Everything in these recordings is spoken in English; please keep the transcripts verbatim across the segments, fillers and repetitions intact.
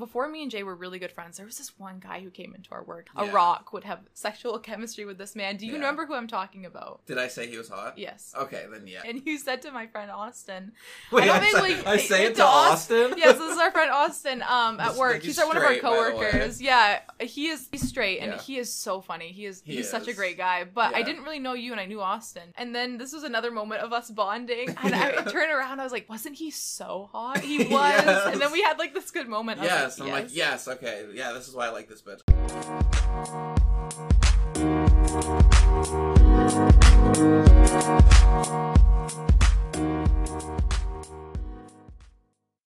before me and Jay were really good friends, there was this one guy who came into our work. Yeah. A rock would have sexual chemistry with this man. Do you yeah. remember who I'm talking about? Did I say he was hot? Yes. Okay, then yeah. And you said to my friend Austin. Wait, I, don't I, think, like, I say it to Austin? Austin? Yes, this is our friend Austin um, at work. He's, he's one of our coworkers. Yeah, he is he's straight, and yeah. he is so funny. He is he He's is. such a great guy. But yeah. I didn't really know you, and I knew Austin. And then this was another moment of us bonding. And yeah. I turned around, and I was like, wasn't he so hot? He was. Yes. And then we had like this good moment. Yes. Yes. I'm yes. like, yes, okay, yeah, this is why I like this bitch.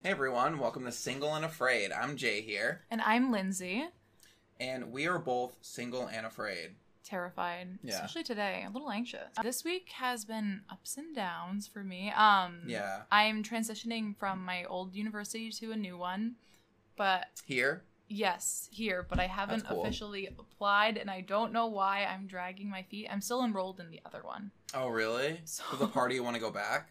Hey everyone, welcome to Single and Afraid. I'm Jay here. And I'm Lindsay. And we are both single and afraid. Terrified. Yeah. Especially today. A little anxious. This week has been ups and downs for me. Um, yeah. I'm transitioning from my old university to a new one. But here? Yes, here. But I haven't cool. officially applied, and I don't know why I'm dragging my feet. I'm still enrolled in the other one. Oh, really? So for the party, you want to go back?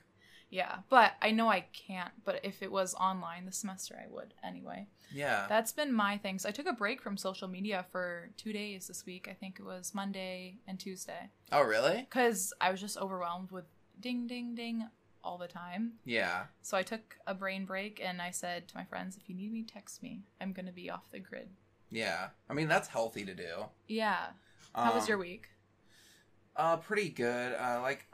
Yeah, but I know I can't. But if it was online this semester, I would anyway. Yeah. That's been my thing. So I took a break from social media for two days this week. I think it was Monday and Tuesday. Oh, really? Because I was just overwhelmed with ding, ding, ding all the time. Yeah. So I took a brain break, and I said to my friends, if you need me, text me. I'm going to be off the grid. Yeah. I mean, that's healthy to do. Yeah. How um, was your week? Uh, pretty good. Uh, like...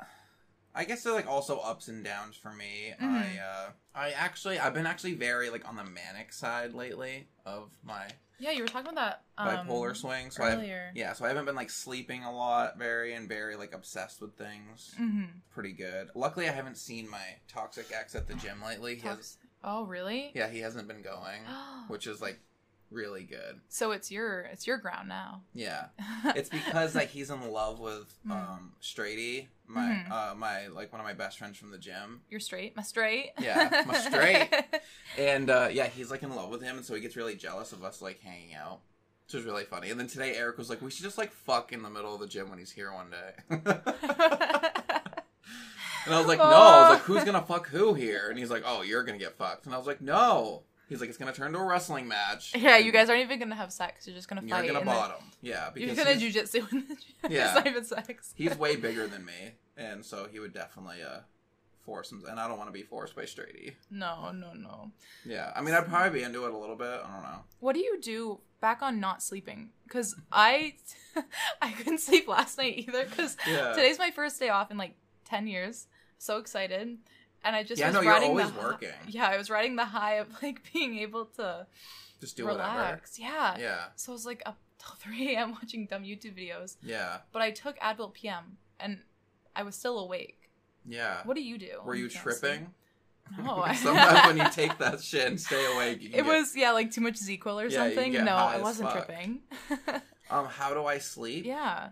I guess they're, like, also ups and downs for me. Mm-hmm. I, uh, I actually, I've been actually very, like, on the manic side lately of my... Yeah, you were talking about that um, bipolar swing. So earlier. I've, yeah, so I haven't been, like, sleeping a lot, very, and very, like, obsessed with things. Mm-hmm. Pretty good. Luckily, I haven't seen my toxic ex at the gym lately. He has, oh, really? Yeah, he hasn't been going, which is, like... really good. So it's your it's your ground now. Yeah. It's because like he's in love with mm. um Straighty, my mm-hmm. uh my like one of my best friends from the gym. You're straight, my straight. Yeah, my straight. And uh yeah, he's like in love with him, and so he gets really jealous of us like hanging out. Which is really funny. And then today Eric was like, we should just like fuck in the middle of the gym when he's here one day. And I was like, no, I was like, who's gonna fuck who here? And he's like, oh, you're gonna get fucked. And I was like, no. He's like, it's going to turn to a wrestling match. Yeah, you guys aren't even going to have sex. You're just going to fight. You're going to bottom. Yeah. Because you're going to jujitsu in the gym. Yeah. It's not even sex. He's way bigger than me. And so he would definitely uh, force him. And I don't want to be forced by Straighty. No, no, no. Yeah. I mean, I'd probably be into it a little bit. I don't know. What do you do back on not sleeping? Because I, I couldn't sleep last night either. Because yeah. today's my first day off in like ten years. So excited. And I just yeah, was no, riding you're always the working. Yeah, I was riding the high of like being able to just do relax. Whatever. Yeah. Yeah. So I was like up till three a.m. watching dumb YouTube videos. Yeah. But I took Advil P M and I was still awake. Yeah. What do you do? Were you, you tripping? No. Sometimes when you take that shit and stay awake, you can it get... was yeah like too much Z-Quil or yeah, something. No, I wasn't fuck. tripping. um, how do I sleep? Yeah.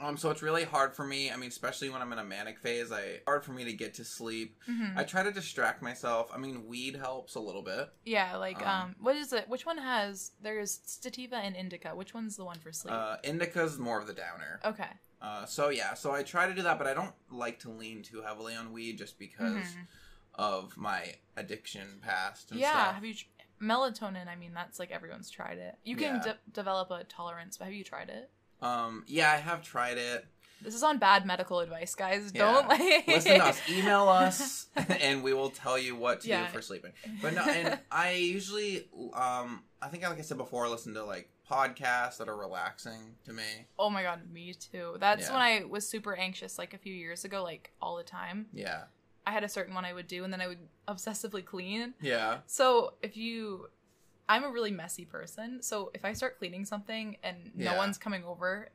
Um, so it's really hard for me, I mean, especially when I'm in a manic phase, I hard for me to get to sleep. Mm-hmm. I try to distract myself. I mean, weed helps a little bit. Yeah, like, um, um what is it? Which one has, there's sativa and indica. Which one's the one for sleep? Uh, indica's more of the downer. Okay. Uh, so yeah, so I try to do that, but I don't like to lean too heavily on weed just because mm-hmm. of my addiction past and yeah, stuff. Yeah, have you, tr- melatonin, I mean, that's like everyone's tried it. You can yeah. de- develop a tolerance, but have you tried it? Um, yeah, I have tried it. This is on bad medical advice, guys. Yeah. Don't, like... Listen to us. Email us, and we will tell you what to yeah. do for sleeping. But no, and I usually, um, I think, like I said before, I listen to, like, podcasts that are relaxing to me. Oh, my God, me too. That's yeah. when I was super anxious, like, a few years ago, like, all the time. Yeah. I had a certain one I would do, and then I would obsessively clean. Yeah. So, if you... I'm a really messy person, so if I start cleaning something and no yeah. one's coming over,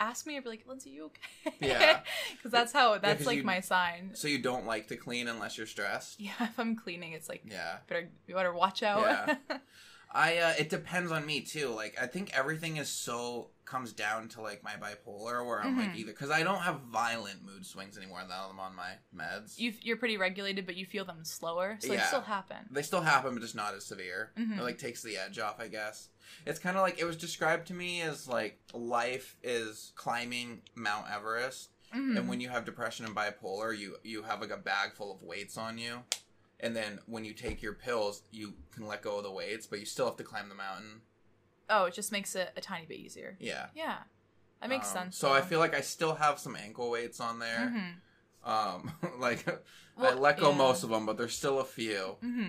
ask me, I'd be like, Lindsay, you okay? Yeah. Because that's how, that's yeah, like you, my sign. So you don't like to clean unless you're stressed? Yeah, if I'm cleaning, it's like, yeah. better, you better watch out. Yeah. I, uh, it depends on me, too. Like, I think everything is so, comes down to, like, my bipolar, where I'm, mm-hmm. like, either, because I don't have violent mood swings anymore now that I'm on my meds. You've, you're pretty regulated, but you feel them slower, so yeah. they still happen. They still happen, but just not as severe. Mm-hmm. It, like, takes the edge off, I guess. It's kind of like, it was described to me as, like, life is climbing Mount Everest, mm-hmm. and when you have depression and bipolar, you, you have, like, a bag full of weights on you. And then when you take your pills, you can let go of the weights, but you still have to climb the mountain. Oh, it just makes it a tiny bit easier. Yeah. Yeah. That makes um, sense. So though. I feel like I still have some ankle weights on there. Mm-hmm. Um, like, well, I let go yeah. most of them, but there's still a few. Mm-hmm.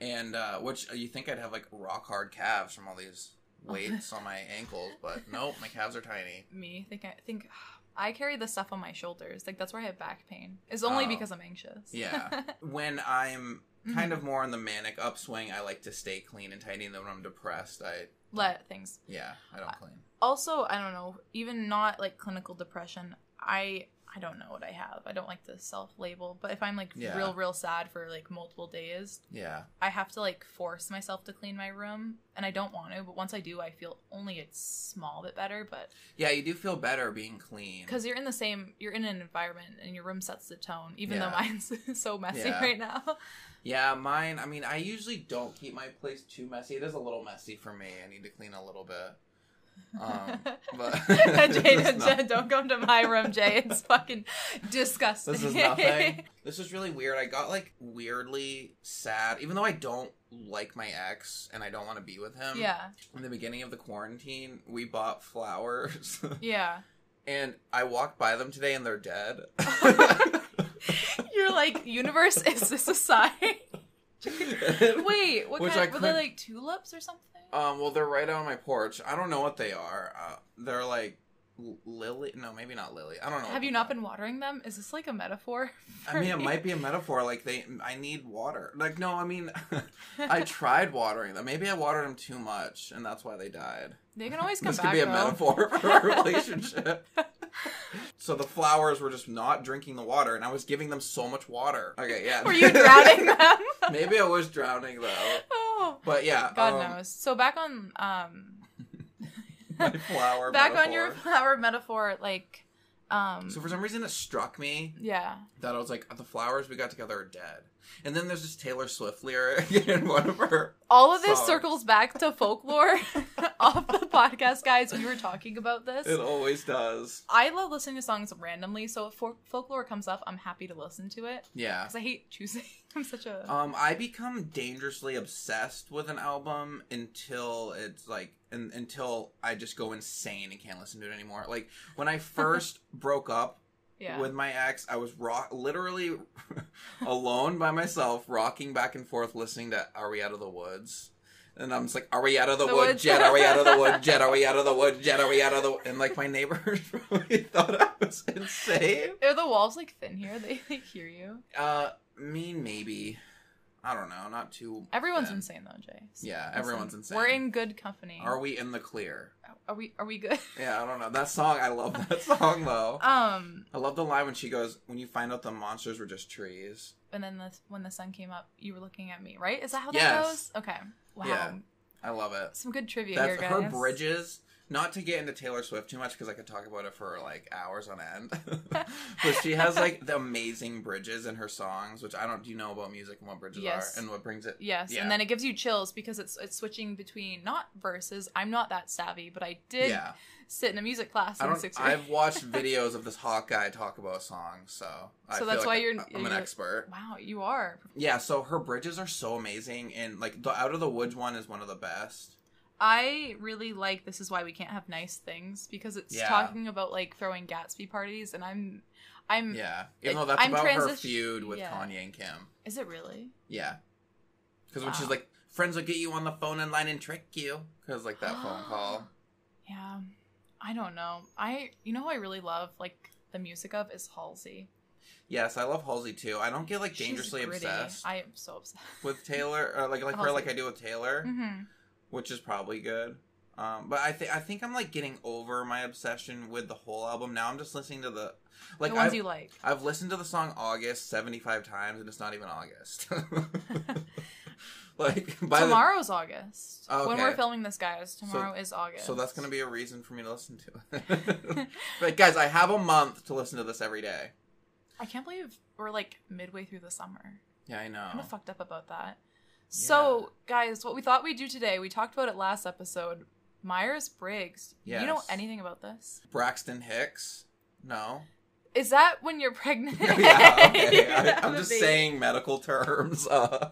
And, uh, which you think I'd have, like, rock-hard calves from all these weights on my ankles, but nope, my calves are tiny. Me? I think I think... I carry the stuff on my shoulders. Like, that's where I have back pain. It's only oh, because I'm anxious. Yeah. When I'm kind of more on the manic upswing, I like to stay clean and tidy. And then when I'm depressed, I... Let things... Yeah, I don't clean. Also, I don't know, even not, like, clinical depression, I... I don't know what I have. I don't like to self-label. But if I'm, like, yeah. real, real sad for, like, multiple days, yeah, I have to, like, force myself to clean my room. And I don't want to. But once I do, I feel only a small bit better. But yeah, you do feel better being clean. Because you're in the same, you're in an environment and your room sets the tone, even yeah. though mine's so messy yeah. right now. Yeah, mine, I mean, I usually don't keep my place too messy. It is a little messy for me. I need to clean a little bit. Um, but Jay, not... don't come to my room, Jay. It's fucking disgusting. This is nothing. This is really weird. I got, like, weirdly sad, even though I don't like my ex and I don't want to be with him. Yeah. In the beginning of the quarantine, we bought flowers. Yeah. And I walked by them today and they're dead. You're like, universe, is this a sign? Wait, what Which kind? Of, were they like tulips or something? Um, well, they're right out on my porch. I don't know what they are. Uh, they're like l- lily. No, maybe not lily. I don't know. Have you not been watering them? Is this like a metaphor? I mean, me? It might be a metaphor. Like they, I need water. Like, no, I mean, I tried watering them. Maybe I watered them too much and that's why they died. They can always come this back. This could be though. A metaphor for our relationship. So the flowers were just not drinking the water, and I was giving them so much water. Okay, yeah. Were you drowning them? Maybe I was drowning them. Oh, but yeah. God um, knows. So back on um, my flower. Back metaphor. On your flower metaphor, like. Um, so for some reason, it struck me. Yeah. That I was like, the flowers we got together are dead. And then there's this Taylor Swift lyric in one of her All of this songs. Circles back to folklore off the podcast, guys. We were talking about this. It always does. I love listening to songs randomly, so if folk- folklore comes up, I'm happy to listen to it. Yeah. Because I hate choosing. I'm such a... Um, I become dangerously obsessed with an album until it's like... In- until I just go insane and can't listen to it anymore. Like, when I first broke up, yeah. with my ex, I was rock literally alone by myself, rocking back and forth, listening to "Are We Out of the Woods," and I'm just like, "Are we out of the, the wood, woods? Jet? Are we out of the wood, Jet? Are we out of the wood, Jet? Are we out of the?" And like my neighbors probably thought I was insane. Are the walls like thin here? They like hear you. Uh, mean maybe. I don't know. Not too. Everyone's thin. Insane though, Jay. So yeah, everyone's insane. We're in good company. Are we in the clear? Are we? Are we good? Yeah, I don't know. That song, I love that song though. Um, I love the line when she goes, "When you find out the monsters were just trees." And then the, when the sun came up, you were looking at me, right? Is that how that yes. goes? Okay. Wow. Yeah, I love it. Some good trivia That's, here, guys. Her bridges. Not to get into Taylor Swift too much because I could talk about it for like hours on end. But she has like the amazing bridges in her songs, which I don't. Do you know about music and what bridges yes. are and what brings it? Yes. Yeah. And then it gives you chills because it's it's switching between not verses. I'm not that savvy, but I did yeah. sit in a music class in sixth grade. I've watched videos of this hot guy talk about songs, so I so feel that's like why you're. I'm you're, an expert. Wow, you are. Yeah. So her bridges are so amazing, and like the Out of the Woods one is one of the best. I really like This Is Why We Can't Have Nice Things because it's yeah. talking about like throwing Gatsby parties, and I'm, I'm yeah. Even though that's I'm about transi- her feud with yeah. Kanye and Kim. Is it really? Yeah. Because when wow. she's like, "Friends will get you on the phone in line and trick you," because like that phone call. Yeah, I don't know. I you know who I really love like the music of is Halsey. Yes, I love Halsey too. I don't get like dangerously obsessed. I am so obsessed with Taylor, or like like Halsey. Her like I do with Taylor. Mm-hmm. Which is probably good. Um, but I think I think I'm, like, getting over my obsession with the whole album. Now I'm just listening to the... like the ones I've, you like. I've listened to the song August seventy-five times, and it's not even August. Like by Tomorrow's the... August. Okay. When we're filming this, guys, tomorrow so, is August. So that's going to be a reason for me to listen to it. But, guys, I have a month to listen to this every day. I can't believe we're, like, midway through the summer. Yeah, I know. I'm kind of fucked up about that. So, yeah. guys, what we thought we'd do today, we talked about it last episode, Myers-Briggs. Yes. You know anything about this? Braxton Hicks? No. Is that when you're pregnant? Yeah, okay. I, I'm just saying medical terms. Uh,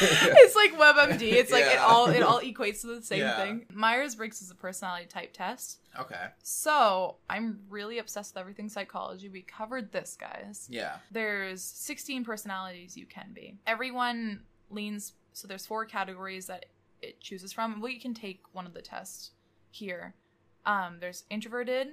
it's like WebMD. It's like yeah. it all it all equates to the same yeah. thing. Myers-Briggs is a personality type test. Okay. So I'm really obsessed with everything psychology. We covered this, guys. Yeah. There's sixteen personalities you can be. Everyone leans. So there's four categories that it chooses from. We can take one of the tests here. Um, there's introverted,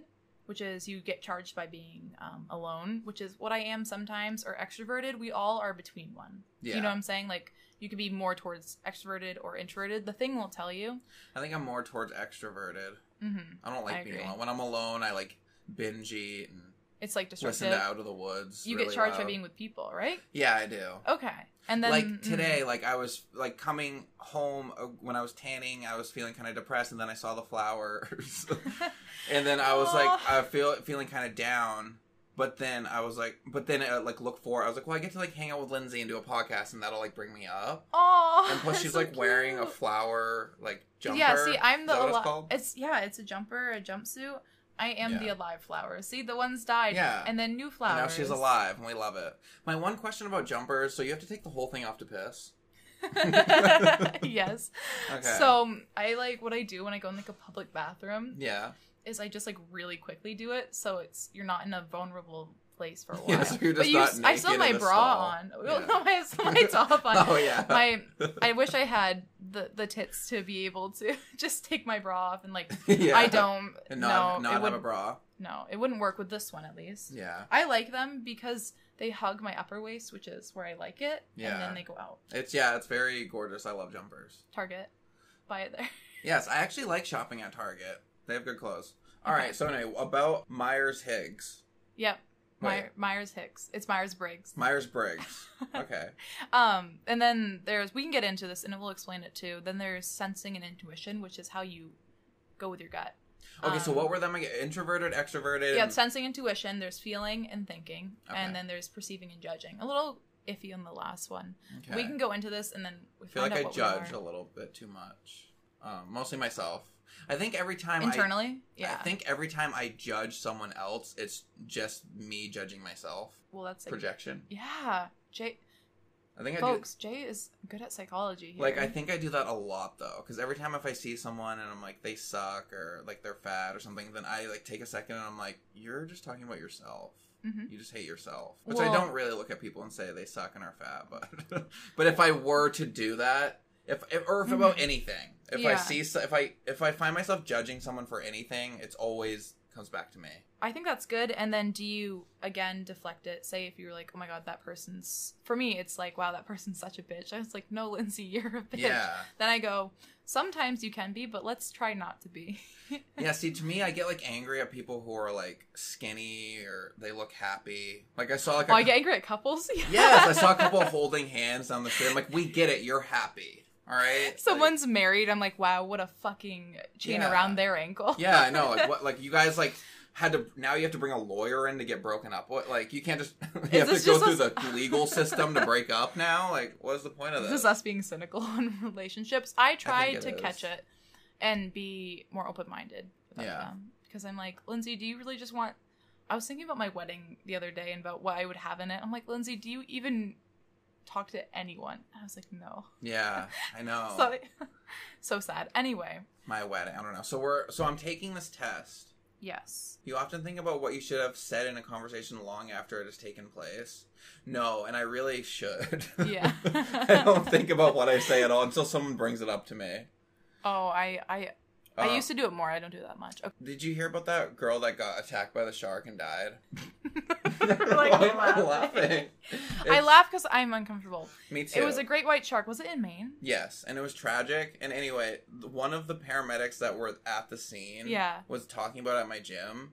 which is you get charged by being um, alone, which is what I am sometimes, or extroverted. We all are between one. Yeah. You know what I'm saying? Like, you could be more towards extroverted or introverted. The thing will tell you. I think I'm more towards extroverted. Mm-hmm. I don't like I being agree. alone. When I'm alone, I like binge eat and it's like destructive. Listen to Out of the Woods. You really get charged loud. by being with people, right? Yeah, I do. Okay. And then, like, today, mm. like, I was, like, coming home uh, when I was tanning, I was feeling kind of depressed, and then I saw the flowers. And then I was, Aww. like, I feel feeling kind of down, but then I was, like, but then, I, like, look forward. I was, like, well, I get to, like, hang out with Lindsay and do a podcast, and that'll, like, bring me up. Oh, and plus, she's, so like, cute. wearing a flower, like, jumper. Yeah, see, I'm the, Is that what al- it's called? It's, yeah, it's a jumper, a jumpsuit. I am yeah. the alive flowers. See, the ones died. Yeah. And then new flowers. And now she's alive, and we love it. My one question about jumpers, so you have to take the whole thing off to piss? Yes. Okay. So, I, like, what I do when I go in, like, a public bathroom. Yeah. Is I just, like, really quickly do it, so it's, you're not in a vulnerable place for a while. Yeah, so you're just but not you, naked I still have my bra on. Yeah. No, I still have my top on. Oh, yeah. My, I wish I had the, the tits to be able to just take my bra off and, like, yeah. I don't. And not, no, not have a bra. No, it wouldn't work with this one, at least. Yeah. I like them because they hug my upper waist, which is where I like it. Yeah. And then they go out. It's, yeah, it's very gorgeous. I love jumpers. Target. Buy it there. Yes, I actually like shopping at Target. They have good clothes. All okay. right, so anyway, about Myers-Briggs. Yep. My- Myers-Briggs. It's Myers-Briggs. Myers-Briggs. Okay. um, and then there's, we can get into this and we'll explain it too. Then there's sensing and intuition, which is how you go with your gut. Okay, um, so what were them again? Introverted, extroverted? Yeah, and... sensing, intuition. There's feeling and thinking. Okay. And then there's perceiving and judging. A little iffy on the last one. Okay. We can go into this and then we I feel find like out I judge a little bit too much. Um, mostly myself. I think every time internally, I, yeah. I think every time I judge someone else, it's just me judging myself. Well, that's like, projection. Yeah, Jay. I think folks, I do, Jay is good at psychology here. Like, I think I do that a lot though, because every time if I see someone and I'm like they suck or like they're fat or something, then I like take a second and I'm like, you're just talking about yourself. Mm-hmm. You just hate yourself. Which well, I don't really look at people and say they suck and are fat, but but if I were to do that. If, if or if about anything, if yeah. I see if I if I find myself judging someone for anything, it's always comes back to me. I think that's good. And then do you again deflect it? Say if you're like, oh my god, that person's for me, it's like, wow, that person's such a bitch. I was like, no, Lindsay, you're a bitch. Yeah. Then I go, sometimes you can be, but let's try not to be. Yeah. See, to me, I get like angry at people who are like skinny or they look happy. Like I saw like oh, a, I get angry at couples. Yes, I saw a couple holding hands down the street. I'm like, we get it, you're happy. All right. Someone's like, married. I'm like, wow, what a fucking chain yeah. around their ankle. Yeah, I know. Like, what, like you guys like had to. Now you have to bring a lawyer in to get broken up. What? Like you can't just. You have to go through us? the legal system to break up now. Like, what is the point of this? This is us being cynical in relationships. I tried I to is. catch it and be more open minded. Yeah. Them. Because I'm like, Lindsay, do you really just want? I was thinking about my wedding the other day and about what I would have in it. I'm like, Lindsay, do you even? Talk to anyone. I was like, no. Yeah, I know. so, so sad. Anyway. My wedding. I don't know. So we're so I'm taking this test. Yes. You often think about what you should have said in a conversation long after it has taken place. No, and I really should. Yeah. I don't think about what I say at all until someone brings it up to me. Oh, I I, uh, I used to do it more. I don't do that much. Okay. Did you hear about that girl that got attacked by the shark and died? Like, Why am I laughing? I laugh because I'm uncomfortable. Me too. It was a great white shark. Was it in Maine? Yes, and it was tragic. And anyway, one of the paramedics that were at the scene yeah. was talking about it at my gym.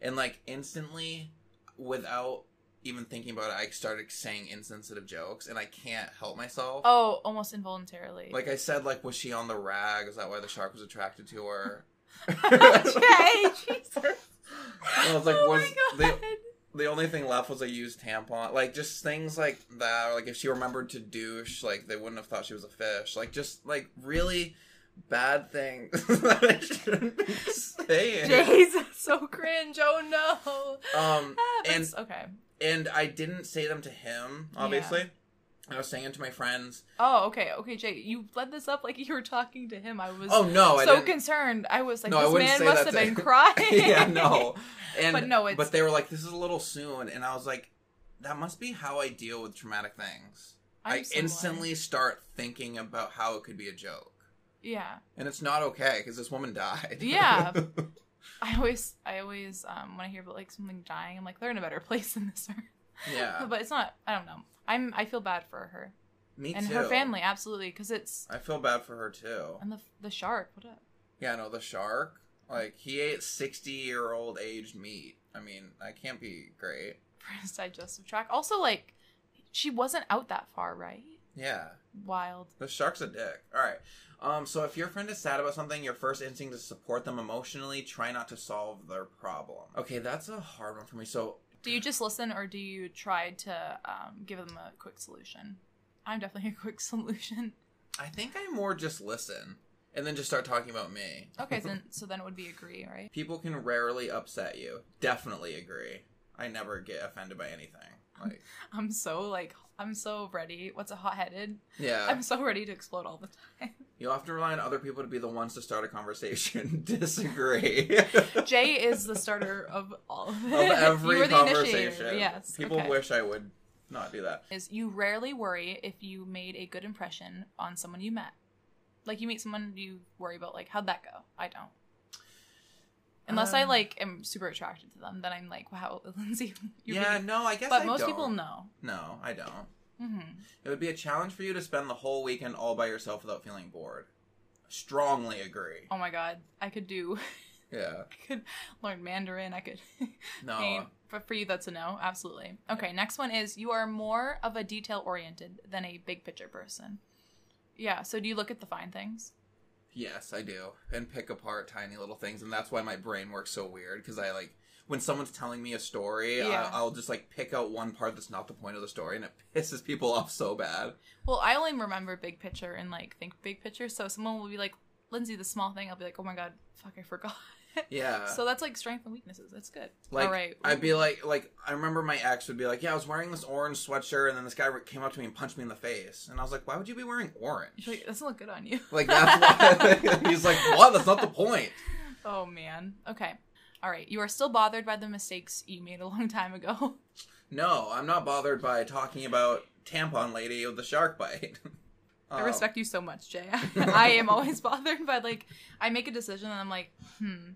And like instantly, without even thinking about it, I started saying insensitive jokes. And I can't help myself. Oh, almost involuntarily. Like I said, like, was she on the rag? Is that why the shark was attracted to her? Okay, Jesus. And I was like, oh was my God. They, The only thing left was a used tampon. Like, just things like that. Or, like, if she remembered to douche, like, they wouldn't have thought she was a fish. Like, just, like, really bad things that I shouldn't be saying. Jay's so cringe. Oh no. Um, ah, and okay. And I didn't say them to him, obviously. Yeah. I was saying it to my friends. Oh, okay. Okay, Jay, you led this up like you were talking to him. I was oh, no, so I concerned. I was like, no, this man must have been crying. Yeah, no. And, but no, it's... But they were like, this is a little soon. And I was like, that must be how I deal with traumatic things. I'm I so instantly lying. Start thinking about how it could be a joke. Yeah. And it's not okay because this woman died. Yeah. I always, I always, um, when I hear about like something dying, I'm like, they're in a better place than this earth. Yeah. But it's not, I don't know. I'm, I feel bad for her. Me and too. And her family, absolutely, because it's... I feel bad for her too. And the the shark, what up? Yeah, no, the shark. Like, he ate sixty-year-old aged meat. I mean, that can't be great. For his digestive tract. Also, like, she wasn't out that far, right? Yeah. Wild. The shark's a dick. All right. Um. So if your friend is sad about something, your first instinct is to support them emotionally. Try not to solve their problem. Okay, that's a hard one for me. So... Do you just listen, or do you try to um, give them a quick solution? I'm definitely a quick solution. I think I more just listen, and then just start talking about me. Okay, so then, so then it would be agree, right? People can rarely upset you. Definitely agree. I never get offended by anything. Like I'm so, like, I'm so ready. What's a hot-headed? Yeah. I'm so ready to explode all the time. You'll have to rely on other people to be the ones to start a conversation. Disagree. Jay is the starter of all of it. Of every you are the conversation. Initiator. Yes. People okay. wish I would not do that. Is you rarely worry if you made a good impression on someone you met. Like, you meet someone, you worry about, like, how'd that go? I don't. Unless um, I, like, am super attracted to them, then I'm like, wow, Lindsay. You're yeah, really... no, I guess but I don't. But most people know. No, I don't. Mm-hmm. It would be a challenge for you to spend the whole weekend all by yourself without feeling bored. Strongly agree. Oh my god, I could do. Yeah. I could learn Mandarin. I could. No. Paint. But for you, that's a no. Absolutely. Okay, next one is you are more of a detail-oriented than a big-picture person. Yeah, so do you look at the fine things? Yes, I do. And pick apart tiny little things. And that's why my brain works so weird. Because I, like, when someone's telling me a story, yeah. I'll, I'll just, like, pick out one part that's not the point of the story. And it pisses people off so bad. Well, I only remember big picture and, like, think big picture. So someone will be like, Lindsay, the small thing. I'll be like, oh, my God, fuck, I forgot. Yeah. So that's, like, strength and weaknesses. That's good. Like, all right. I'd be like, like, I remember my ex would be like, yeah, I was wearing this orange sweatshirt, and then this guy came up to me and punched me in the face. And I was like, why would you be wearing orange? Like, that doesn't look good on you. Like, that's why. He's like, what? That's not the point. Oh, man. Okay. All right. You are still bothered by the mistakes you made a long time ago. No, I'm not bothered by talking about tampon lady with the shark bite. I respect you so much, Jay. I am always bothered by, like, I make a decision and I'm like, hmm,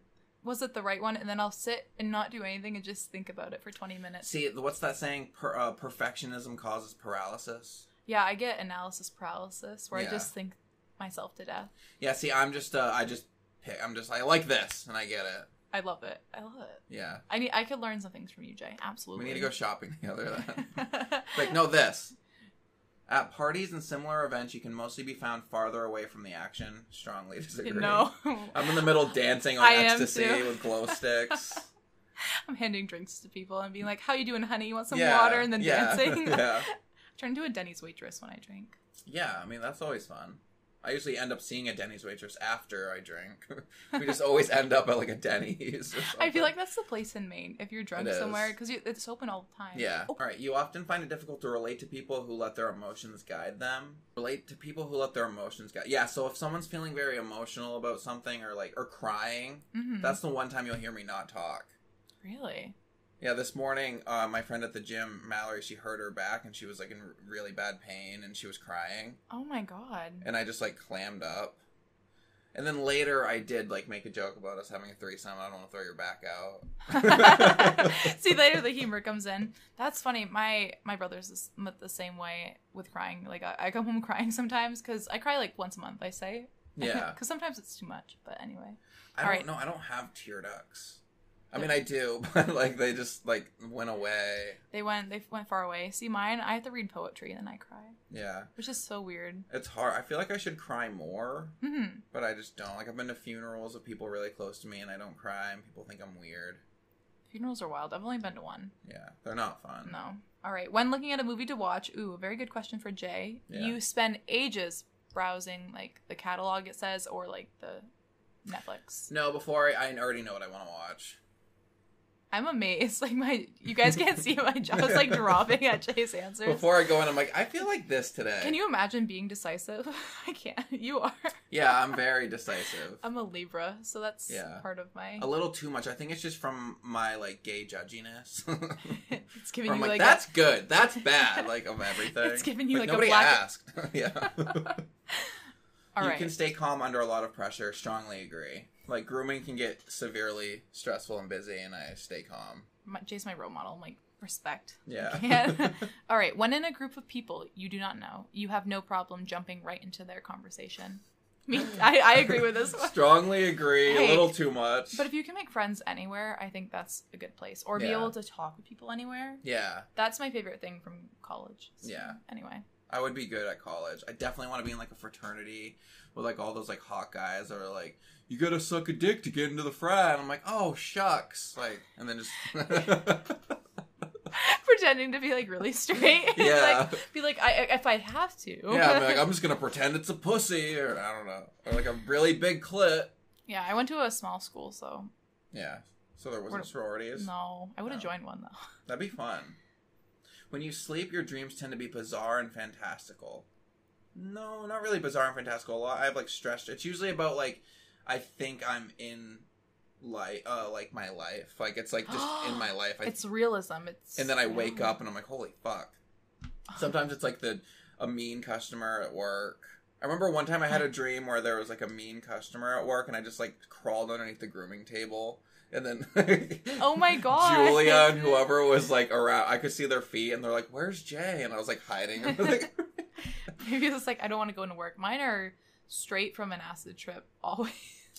was it the right one? And then I'll sit and not do anything and just think about it for twenty minutes. See, what's that saying? Per, uh, perfectionism causes paralysis. Yeah, I get analysis paralysis where yeah. I just think myself to death. Yeah, see, I'm just, uh, I just pick, I'm just, I like this and I get it. I love it. I love it. Yeah. I need. I could learn some things from you, Jay. Absolutely. We need to go shopping together then. Like, no, this. At parties and similar events, you can mostly be found farther away from the action. Strongly disagree. No. I'm in the middle dancing on I ecstasy with glow sticks. I'm handing drinks to people and being like, how you doing, honey? You want some yeah, water? And then yeah, dancing. Yeah. Turn into a Denny's waitress when I drink. Yeah, I mean, that's always fun. I usually end up seeing a Denny's waitress after I drink. We just always end up at, like, a Denny's or something. I feel like that's the place in Maine, if you're drunk somewhere, because it's open all the time. Yeah. Oh. All right, you often find it difficult to relate to people who let their emotions guide them. Relate to people who let their emotions guide. Yeah, so if someone's feeling very emotional about something or, like, or crying, mm-hmm. that's the one time you'll hear me not talk. Really? Yeah, this morning, uh, my friend at the gym, Mallory, she hurt her back, and she was, like, in r- really bad pain, and she was crying. Oh, my God. And I just, like, clammed up. And then later, I did, like, make a joke about us having a threesome. I don't want to throw your back out. See, later the humor comes in. That's funny. My my brother's the same way with crying. Like, I, I come home crying sometimes, because I cry, like, once a month, I say. Yeah. Because sometimes it's too much, but anyway. I All don't know. Right. I don't have tear ducts. I mean, I do, but, like, they just, like, went away. They went they went far away. See, mine, I have to read poetry, and then I cry. Yeah. Which is so weird. It's hard. I feel like I should cry more, mm-hmm. but I just don't. Like, I've been to funerals of people really close to me, and I don't cry, and people think I'm weird. Funerals are wild. I've only been to one. Yeah. They're not fun. No. All right. When looking at a movie to watch, ooh, a very good question for Jay. Yeah. You spend ages browsing like the catalog, it says, or like the Netflix? No, before I, I already know what I want to watch. I'm amazed. Like my, you guys can't see my jaw's like dropping at Jay's answers. Before I go in, I'm like, I feel like this today. Can you imagine being decisive? I can't. You are. Yeah, I'm very decisive. I'm a Libra, so that's yeah. part of my. A little too much. I think it's just from my like gay judginess. It's giving you like, like that's a... good. That's bad. Like of everything. It's giving you like, like nobody a black... asked. Yeah. All you right. can stay calm under a lot of pressure. Strongly agree. Like, grooming can get severely stressful and busy, and I stay calm. My, Jay's my role model. I'm like, respect. Yeah. All right. When in a group of people you do not know, you have no problem jumping right into their conversation. Me, I, I agree with this one. Strongly agree. Hey, a little too much. But if you can make friends anywhere, I think that's a good place. Or be yeah. able to talk with people anywhere. Yeah. That's my favorite thing from college. So yeah. Anyway. I would be good at college. I definitely want to be in, like, a fraternity with, like, all those, like, hot guys that are, like, you gotta suck a dick to get into the frat. And I'm like, oh, shucks. Like, and then just... Pretending to be, like, really straight. Yeah. Like, be like, I, if I have to. Yeah, I'm like, I'm just gonna pretend it's a pussy or, I don't know, or, like, a really big clit. Yeah, I went to a small school, so... Yeah. So there wasn't or, sororities? No. I would have no. joined one, though. That'd be fun. When you sleep, your dreams tend to be bizarre and fantastical. No, not really bizarre and fantastical. A lot. I've, like, stressed. It's usually about, like, I think I'm in, like, uh, like my life. Like, it's, like, just in my life. I, it's realism. It's And then I wake yeah. up and I'm like, holy fuck. Sometimes it's, like, the a mean customer at work. I remember one time I had a dream where there was, like, a mean customer at work. And I just, like, crawled underneath the grooming table. And then, like, oh my god, Julia and whoever was like around, I could see their feet, and they're like, "Where's Jay?" And I was like hiding. Was, like... Maybe it's like I don't want to go into work. Mine are straight from an acid trip always.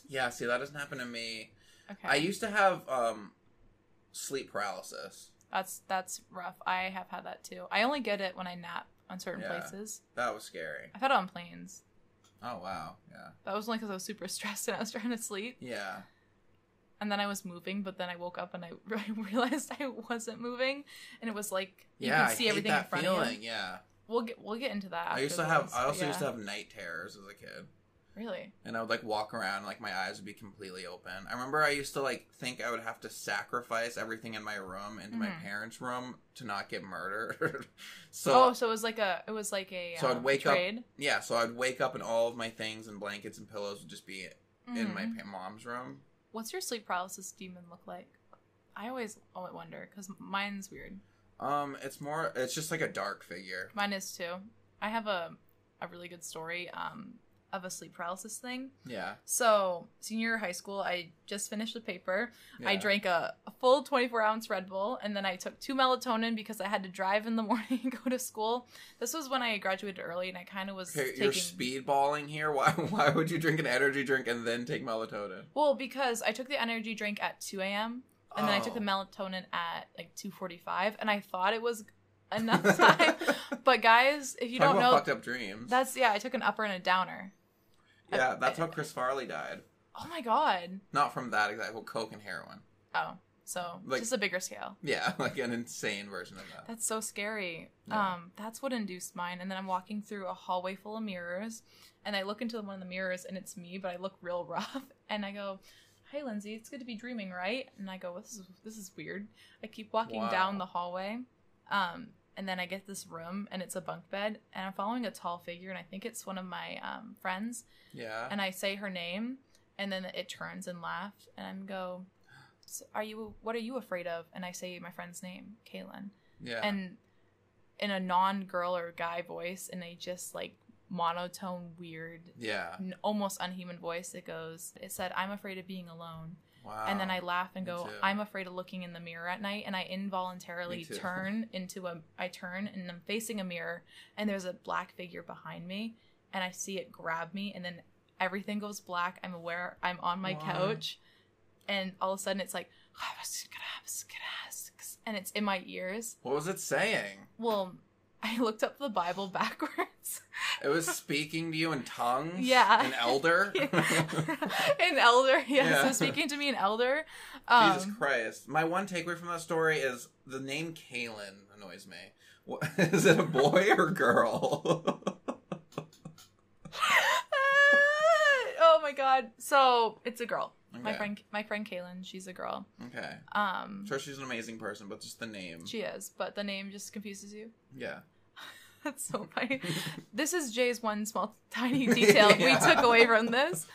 Yeah, see, that doesn't happen to me. Okay. I used to have um, sleep paralysis. That's that's rough. I have had that too. I only get it when I nap on certain yeah, places. That was scary. I've had it on planes. Oh wow, yeah. That was only because I was super stressed and I was trying to sleep. Yeah. And then I was moving, but then I woke up and I realized I wasn't moving, and it was like you yeah, could see I hate everything that in front feeling, of you. Yeah, we'll get we'll get into that. I used to have ones, I also yeah. used to have night terrors as a kid. Really? And I would like walk around, and, like my eyes would be completely open. I remember I used to like think I would have to sacrifice everything in my room into mm-hmm. my parents' room to not get murdered. so oh, so it was like a it was like a so um, I'd wake trade? up yeah, so I'd wake up and all of my things and blankets and pillows would just be mm-hmm. in my mom's room. What's your sleep paralysis demon look like? I always wonder, because mine's weird. Um, it's more, it's just like a dark figure. Mine is too. I have a, a really good story um, of a sleep paralysis thing. Yeah. So, senior year of high school, I just finished a paper. Yeah. I drank a, a full twenty-four ounce Red Bull, and then I took two melatonin because I had to drive in the morning and go to school. This was when I graduated early, and I kind of was okay, taking... You're speedballing here? Why Why would you drink an energy drink and then take melatonin? Well, because I took the energy drink at two a.m., and oh. then I took the melatonin at, like, two forty-five, and I thought it was... enough time. But guys, if you Talk don't about know fucked up dreams. That's yeah, I took an upper and a downer. Yeah, that's how Chris Farley died. Oh my god. Not from that exact well, coke and heroin. Oh. So like, just a bigger scale. Yeah, like an insane version of that. That's so scary. Yeah. Um, that's what induced mine. And then I'm walking through a hallway full of mirrors, and I look into one of the mirrors and it's me, but I look real rough, and I go, "Hi Lindsay, it's good to be dreaming, right?" And I go, This is this is weird. I keep walking wow. down the hallway. Um, and then I get this room, and it's a bunk bed, and I'm following a tall figure, and I think it's one of my um, friends. Yeah. And I say her name, and then it turns and laughs, and I go, so "Are you? What are you afraid of?" And I say my friend's name, Kaylin. Yeah. And in a non-girl or guy voice, in a just like monotone, weird, yeah, n- almost unhuman voice, it goes. It said, "I'm afraid of being alone." Wow. And then I laugh and go, I'm afraid of looking in the mirror at night. And I involuntarily turn into a, I turn and I'm facing a mirror, and there's a black figure behind me, and I see it grab me, and then everything goes black. I'm aware I'm on my wow. couch, and all of a sudden it's like, and it's in my ears. What was it saying? Well, I looked up the Bible backwards. It was speaking to you in tongues? Yeah. An elder? Yeah. An elder, yes. Yeah. So speaking to me, an elder. Um, Jesus Christ. My one takeaway from that story is the name Kaylin annoys me. What, is it a boy or girl? Oh my god. So it's a girl. Okay. My friend, my friend Kaylin, she's a girl. Okay. Um. Sure, she's an amazing person, but just the name. She is, but the name just confuses you. Yeah. That's so funny. This is Jay's one small tiny detail yeah. we took away from this.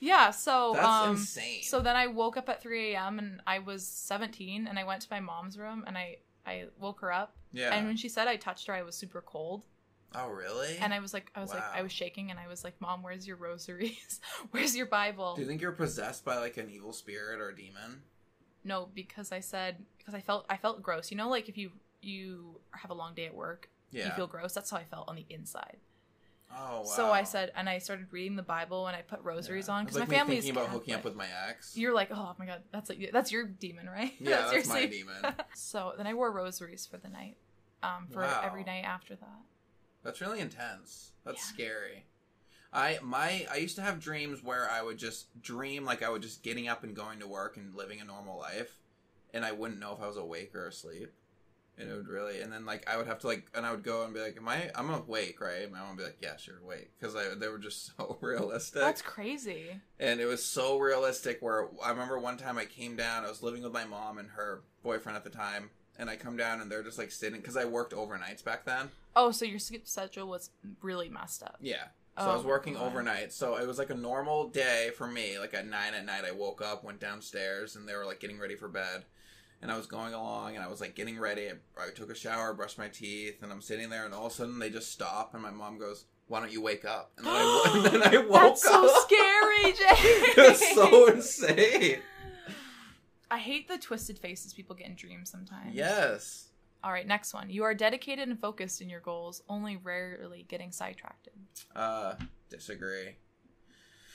Yeah. So that's um, insane. So then I woke up at three a.m. and I was seventeen, and I went to my mom's room and I I woke her up. Yeah. And when she said I touched her, I was super cold. Oh really? And I was like, I was wow. like, I was shaking, and I was like, Mom, where's your rosaries? Where's your Bible? Do you think you're possessed by like an evil spirit or a demon? No, because I said because I felt I felt gross. You know, like if you you have a long day at work, yeah. you feel gross. That's how I felt on the inside. Oh wow. So I said, and I started reading the Bible, and I put rosaries yeah. on because like my me family's thinking about Catholic. Hooking up with my ex. You're like, oh my god, that's like that's your demon, right? Yeah, that's, that's my demon. So then I wore rosaries for the night, um, for wow. every night after that. That's really intense. That's yeah. scary. I my I used to have dreams where I would just dream like I would just getting up and going to work and living a normal life, and I wouldn't know if I was awake or asleep. And it would really, and then like I would have to like, and I would go and be like, "Am I? I'm awake, right?" And my mom would be like, "Yes, you're awake," because they were just so realistic. That's crazy. And it was so realistic. Where I remember one time I came down, I was living with my mom and her boyfriend at the time. And I come down and they're just like sitting because I worked overnights back then. Oh, so your sleep schedule was really messed up. Yeah. So oh, I was working God. overnight. So it was like a normal day for me. Like at nine at night, I woke up, went downstairs, and they were like getting ready for bed. And I was going along and I was like getting ready. I, I took a shower, brushed my teeth, and I'm sitting there. And all of a sudden they just stop. And my mom goes, "Why don't you wake up?" And then I, and then I woke That's up. That's so scary, Jay. It was so insane. I hate the twisted faces people get in dreams sometimes. Yes. All right, next one. You are dedicated and focused in your goals, only rarely getting sidetracked. Uh, disagree.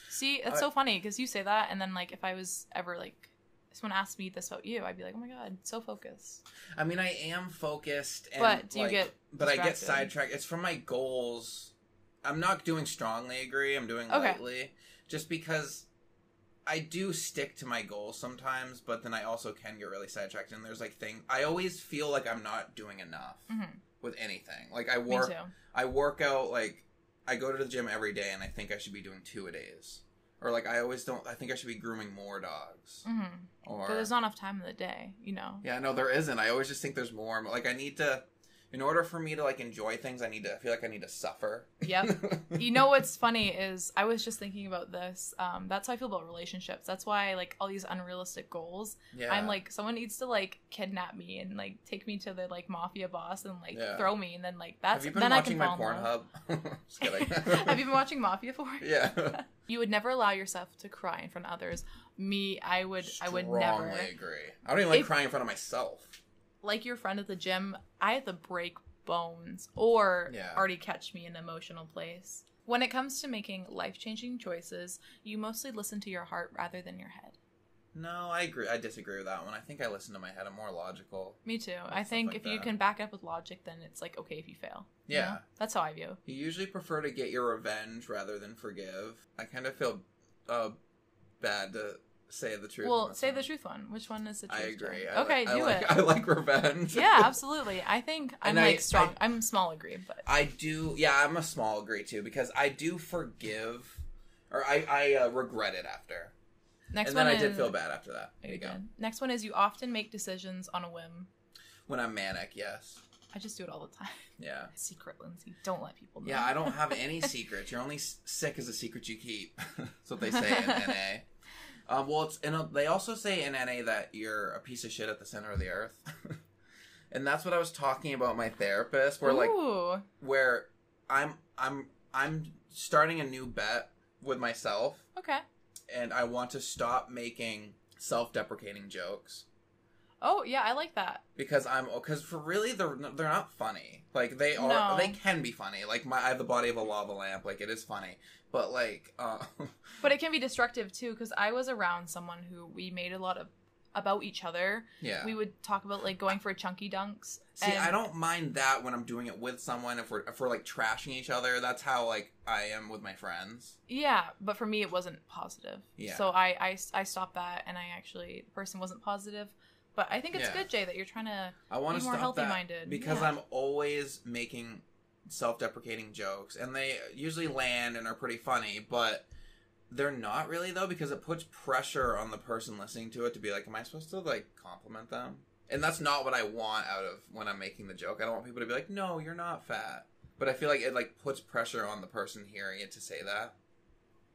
See, it's I... so funny because you say that, and then like if I was ever like someone asked me this about you, I'd be like, oh my god, so focused. I mean, I am focused, and, but do you like, get? But distracted? I get sidetracked. It's from my goals. I'm not doing strongly agree. I'm doing okay. lightly, just because. I do stick to my goals sometimes, but then I also can get really sidetracked. And there's like thing I always feel like I'm not doing enough mm-hmm. with anything. Like I work, Me too. I work out like I go to the gym every day, and I think I should be doing two a days, or like I always don't. I think I should be grooming more dogs. Mm-hmm. Or but there's not enough time in the day, you know. Yeah, no, there isn't. I always just think there's more. Like I need to. In order for me to, like, enjoy things, I need to I feel like I need to suffer. Yep. You know what's funny is I was just thinking about this. Um, that's how I feel about relationships. That's why, like, all these unrealistic goals. Yeah. I'm like, someone needs to, like, kidnap me and, like, take me to the, like, mafia boss and, like, yeah. throw me. And then, like, that's... Have you been then watching I can my Pornhub? Just kidding. Have you been watching Mafia for? Yeah. You would never allow yourself to cry in front of others. Me, I would, I would never. Strongly agree. I don't even like if... crying in front of myself. Like your friend at the gym, I have to break bones or yeah. already catch me in an emotional place. When it comes to making life-changing choices, you mostly listen to your heart rather than your head. No, I agree. I disagree with that one. I think I listen to my head. I'm more logical. Me too. I think like if that. you can back it up with logic, then it's like, okay, if you fail. Yeah. You know? That's how I view. You usually prefer to get your revenge rather than forgive. I kind of feel uh, bad to... Say the truth. Well, say one. the truth one. Which one is the truth? I agree. I okay, like, do I like, it. I like revenge. Yeah, absolutely. I think I'm and like I, strong. I, I'm small agree, but I do. Yeah, I'm a small agree too because I do forgive, or I I uh, regret it after. Next and one, and then I did is, feel bad after that. There you go. Did. Next one is you often make decisions on a whim. When I'm manic, yes. I just do it all the time. Yeah. Secret, Lindsay. Don't let people know. Yeah, I don't have any secrets. You're only sick as a secret you keep. That's what they say in N A. Um, well, it's and they also say in N A that you're a piece of shit at the center of the earth, and that's what I was talking about my therapist. Where Ooh. like, where I'm, I'm, I'm starting a new bet with myself. Okay. And I want to stop making self-deprecating jokes. Oh yeah, I like that because I'm because for really they're they're not funny. Like they are, no. they can be funny. Like my I have the body of a lava lamp. Like it is funny. But, like... Uh, but it can be destructive, too, because I was around someone who we made a lot of... about each other. Yeah. We would talk about, like, going for chunky dunks. See, and... I don't mind that when I'm doing it with someone. If we're, if we're, like, trashing each other, that's how, like, I am with my friends. Yeah, but for me, it wasn't positive. Yeah. So I, I, I stopped that, and I actually... The person wasn't positive. But I think it's yeah. good, Jay, that you're trying to I be more healthy-minded. Because yeah. I'm always making... self-deprecating jokes, and they usually land and are pretty funny, but they're not really, though, because it puts pressure on the person listening to it to be like, am I supposed to, like, compliment them? And that's not what I want out of when I'm making the joke. I don't want people to be like, no, you're not fat. But I feel like it, like, puts pressure on the person hearing it to say that.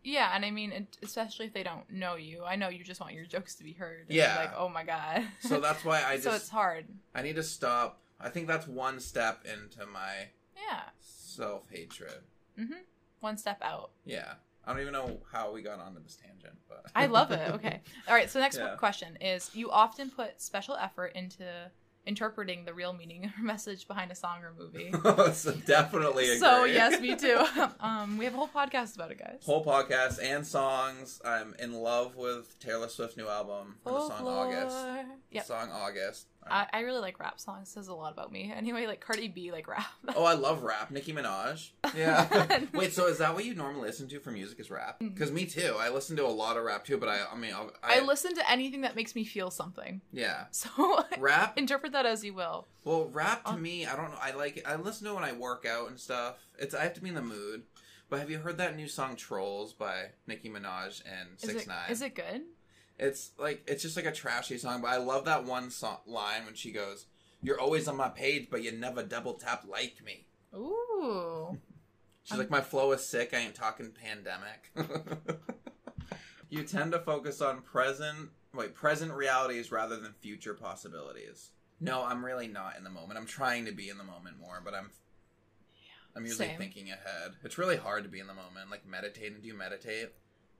Yeah, and I mean, it, especially if they don't know you. I know you just want your jokes to be heard. And yeah. Like, oh my God. So that's why I just... So it's hard. I need to stop. I think that's one step into my... Yeah. Self-hatred. Mm-hmm. One step out. Yeah. I don't even know how we got onto this tangent, but... I love it. Okay. All right, so next yeah. question is, you often put special effort into... interpreting the real meaning or message behind a song or movie. So definitely agree. So yes, me too. Um, we have a whole podcast about it, guys. Whole podcast and songs. I'm in love with Taylor Swift's new album. For the song August. Yep. The song August. I, I really like rap songs. Says a lot about me. Anyway, like Cardi B, like rap. Oh, I love rap. Nicki Minaj. Yeah. Wait, so is that what you normally listen to for music is rap? Because me too. I listen to a lot of rap too, but I, I mean, I'll, I... I listen to anything that makes me feel something. Yeah. So rap. Interpret that as you will. Well, rap to um, me, I don't know. I like it. I listen to it when I work out and stuff. It's I have to be in the mood. But have you heard that new song "Trolls" by Nicki Minaj and six nine? Is it good? It's like, it's just like a trashy song, but I love that one song, line when she goes, "You're always on my page, but you never double tap like me." Ooh. She's I'm... like, "My flow is sick. I ain't talking pandemic." You tend to focus on present, wait, present realities rather than future possibilities. No, I'm really not in the moment. I'm trying to be in the moment more, but I'm, I'm usually Same. thinking ahead. It's really hard to be in the moment. Like meditating. Do you meditate?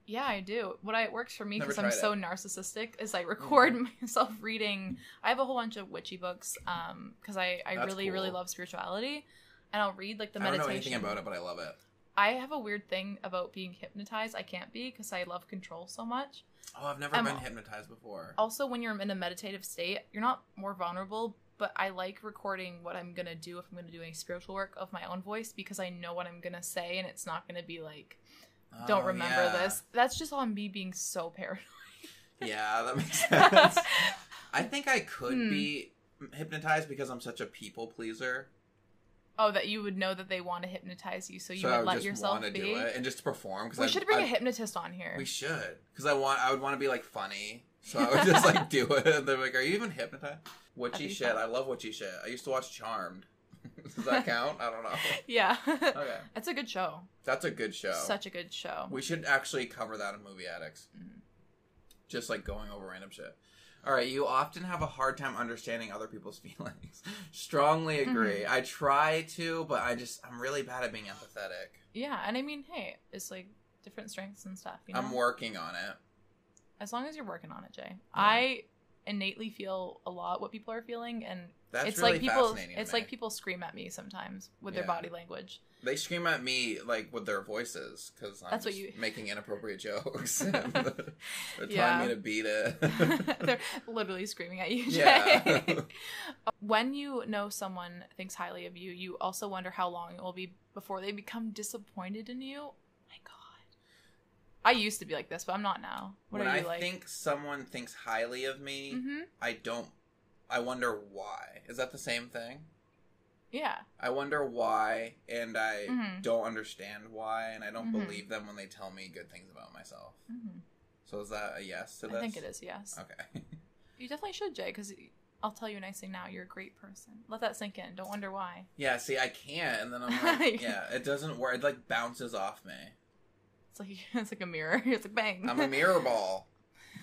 Yeah, I do. What I, works for me, because I'm so it. narcissistic, is I record mm-hmm. myself reading. I have a whole bunch of witchy books um, because I, I really, cool. really love spirituality. And I'll read like the I meditation. I don't know anything about it, but I love it. I have a weird thing about being hypnotized. I can't be because I love control so much. Oh, I've never um, been hypnotized before. Also, when you're in a meditative state, you're not more vulnerable, but I like recording what I'm going to do if I'm going to do any spiritual work of my own voice, because I know what I'm going to say, and it's not going to be like... Don't oh, remember yeah. this. That's just on me being so paranoid. Yeah, that makes sense. I think I could hmm. be hypnotized because I'm such a people pleaser. Oh, that you would know that they want to hypnotize you, so you so would I would let just yourself be. Do it and just perform. We I, should bring I, a hypnotist on here. We should, because I want. I would want to be like funny, so I would just like do it. And they're like, "Are you even hypnotized?" Witchy shit. Fun. I love witchy shit. I used to watch Charmed. Does that count? I don't know. Yeah. Okay. That's a good show. That's a good show. Such a good show. We should actually cover that in Movie Addicts. Mm-hmm. Just like going over random shit. All right. You often have a hard time understanding other people's feelings. Strongly agree. Mm-hmm. I try to, but I just, I'm really bad at being empathetic. Yeah. And I mean, hey, it's like different strengths and stuff. You know? I'm working on it. As long as you're working on it, Jay. Yeah. I innately feel a lot what people are feeling, and That's it's really like people, fascinating to It's me. Like people scream at me sometimes with yeah. their body language. They scream at me like with their voices because I'm That's just what you... making inappropriate jokes. They're yeah. telling me to beat it. They're literally screaming at you, Jay. Yeah. When you know someone thinks highly of you, you also wonder how long it will be before they become disappointed in you. My God. I used to be like this, but I'm not now. What when are you I like? think someone thinks highly of me, mm-hmm. I don't. I wonder why. Is that the same thing? Yeah. I wonder why, and I mm-hmm. don't understand why, and I don't mm-hmm. believe them when they tell me good things about myself. Mm-hmm. So is that a yes to this? I think it is, yes. Okay. You definitely should, Jay, because I'll tell you nicely now, you're a great person. Let that sink in. Don't wonder why. Yeah, see, I can't, and then I'm like, yeah, it doesn't work. It, like, bounces off me. It's like, it's like a mirror. It's like, bang. I'm a mirror ball.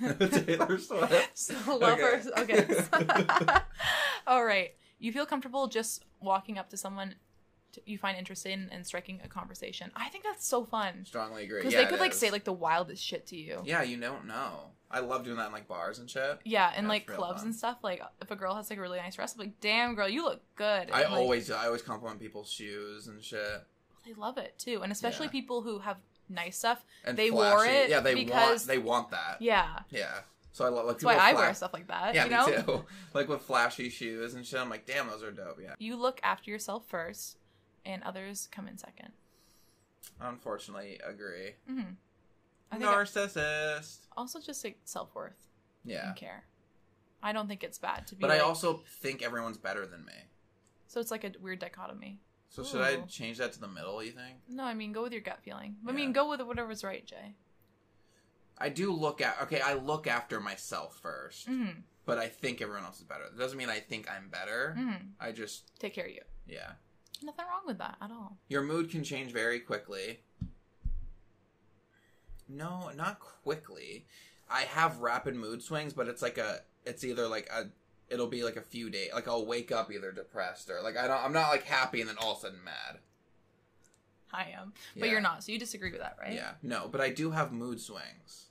Taylor Swift. So lovers. Okay. okay. All right. You feel comfortable just walking up to someone to, you find interesting and striking a conversation. I think that's so fun. Strongly agree. Because yeah, they could like is. say like the wildest shit to you. Yeah, you don't know. I love doing that in like bars and shit. Yeah, and that's like clubs fun. and stuff. Like if a girl has like a really nice dress, I'm like, damn girl, you look good. And, I like, always I always compliment people's shoes and shit. They love it too, and especially yeah. people who have nice stuff. And they flashy. wore it. Yeah, they because... want. They want that. Yeah. Yeah. So I love. Like, that's why I flash... wear stuff like that. Yeah, you know? Me too. Like with flashy shoes and shit. I'm like, damn, those are dope. Yeah. You look after yourself first, and others come in second. Unfortunately, agree. Mm-hmm. I think Narcissist. I... Also, just like self worth. Yeah. And care. I don't think it's bad to be. But like... I also think everyone's better than me. So it's like a weird dichotomy. So Ooh. Should I change that to the middle, you think? No, I mean, go with your gut feeling. I yeah. mean, go with whatever's right, Jay. I do look at... Okay, I look after myself first. Mm-hmm. But I think everyone else is better. That doesn't mean I think I'm better. Mm-hmm. I just... Take care of you. Yeah. Nothing wrong with that at all. Your mood can change very quickly. No, not quickly. I have rapid mood swings, but it's like a... It's either like a... It'll be like a few days. Like I'll wake up either depressed or like I don't. I'm not like happy and then all of a sudden mad. I am, but yeah. You're not. So you disagree with that, right? Yeah. No, but I do have mood swings,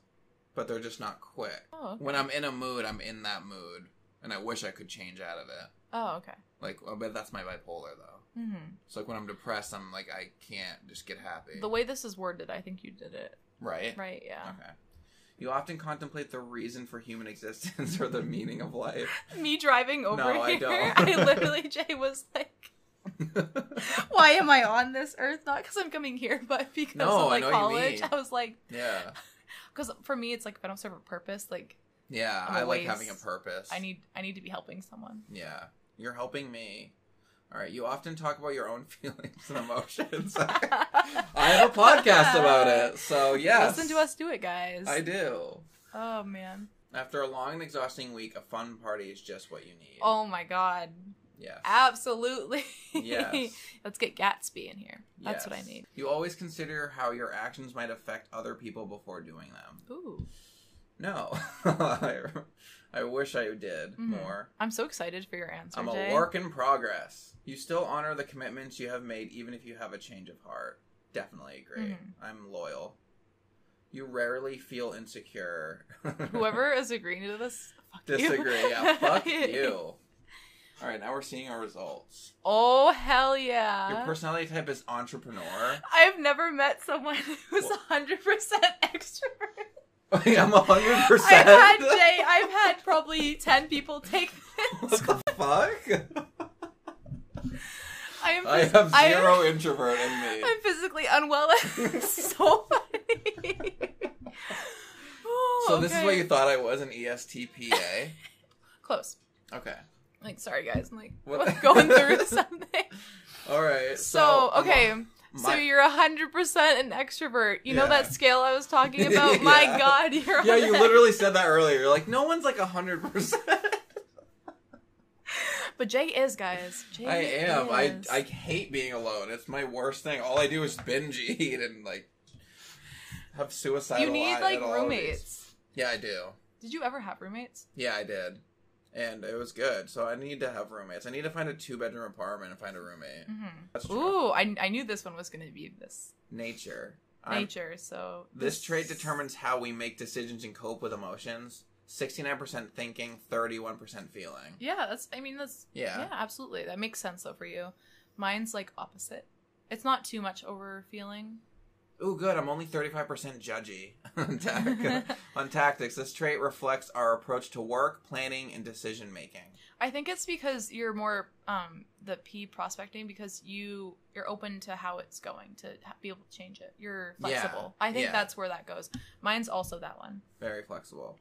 but they're just not quick. Oh. Okay. When I'm in a mood, I'm in that mood, and I wish I could change out of it. Oh, okay. Like, but that's my bipolar though. Mm-hmm. So like when I'm depressed, I'm like I can't just get happy. The way this is worded, I think you did it. Right. Right. Yeah. Okay. You often contemplate the reason for human existence or the meaning of life. Me driving over no, here. No, I don't. I literally, Jay was like, why am I on this earth? Not because I'm coming here, but because no, of like I college. I was like, yeah. Because for me, it's like, if I don't serve a purpose, like. Yeah, I like having a purpose. I need, I need to be helping someone. Yeah. You're helping me. All right. You often talk about your own feelings and emotions. I have a podcast about it. So, yes. Listen to us do it, guys. I do. Oh, man. After a long and exhausting week, a fun party is just what you need. Oh, my God. Yes. Absolutely. Yes. Let's get Gatsby in here. That's yes. what I need. You always consider how your actions might affect other people before doing them. Ooh. No. I, I wish I did mm-hmm. more. I'm so excited for your answer, I'm Jay. A work in progress. You still honor the commitments you have made even if you have a change of heart. Definitely agree. Mm-hmm. I'm loyal. You rarely feel insecure. Whoever is agreeing to this, fuck Disagree. You. Yeah, fuck you. All right, now we're seeing our results. Oh, hell yeah. Your personality type is entrepreneur. I've never met someone who's well, one hundred percent extrovert. I'm one hundred percent. I've had, Jay, I've had probably ten people take this. What the fuck? I, am I have zero I'm, introvert in me. I'm physically unwell. It's so funny. Ooh, so this okay. is what you thought I was, an E S T P A? Close. Okay. Like, sorry, guys. I'm like what? going through something. All right. So, so okay. Um, My... So you're one hundred percent an extrovert. You yeah. know that scale I was talking about? yeah. My God, you're Yeah, you literally said that earlier. You're like, no one's like one hundred percent. But Jay is, guys. Jay I am. Is. I I hate being alone. It's my worst thing. All I do is binge eat and, like, have suicidal... You need, like, roommates. Yeah, I do. Did you ever have roommates? Yeah, I did. And it was good. So I need to have roommates. I need to find a two-bedroom apartment and find a roommate. Mm-hmm. That's true. Ooh, I, I knew this one was going to be this. Nature. Nature, I'm, so... This... this trait determines how we make decisions and cope with emotions. sixty-nine percent thinking, thirty-one percent feeling. Yeah, that's... I mean, that's... Yeah. Yeah, absolutely. That makes sense, though, for you. Mine's, like, opposite. It's not too much over feeling. Ooh, good. I'm only thirty-five percent judgy on, tac- on tactics. This trait reflects our approach to work, planning, and decision-making. I think it's because you're more um, the P prospecting because you, you're open to how it's going, to ha- be able to change it. You're flexible. Yeah. I think yeah. that's where that goes. Mine's also that one. Very flexible.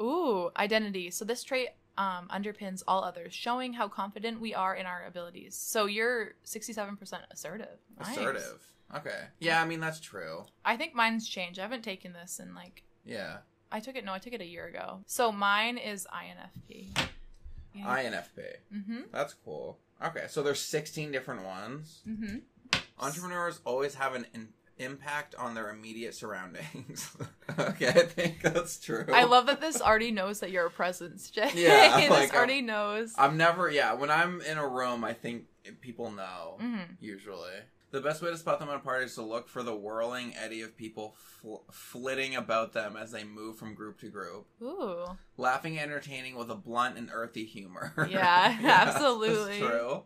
Ooh, identity. So this trait um, underpins all others, showing how confident we are in our abilities. So you're sixty-seven percent assertive. Nice. Assertive. Okay. Yeah, I mean, that's true. I think mine's changed. I haven't taken this in like... Yeah. I took it... No, I took it a year ago. So mine is I N F P. Yeah. I N F P. Mm-hmm. That's cool. Okay, so there's sixteen different ones. Mm-hmm. Entrepreneurs always have an... In- impact on their immediate surroundings. Okay, I think that's true. I love that this already knows that you're a presence, Jay. Yeah. This like, already I'm, knows. I'm never, yeah, when I'm in a room, I think people know, mm-hmm. usually. The best way to spot them at a party is to look for the whirling eddy of people fl- flitting about them as they move from group to group. Ooh. Laughing and entertaining with a blunt and earthy humor. Yeah, yeah, absolutely. That's true.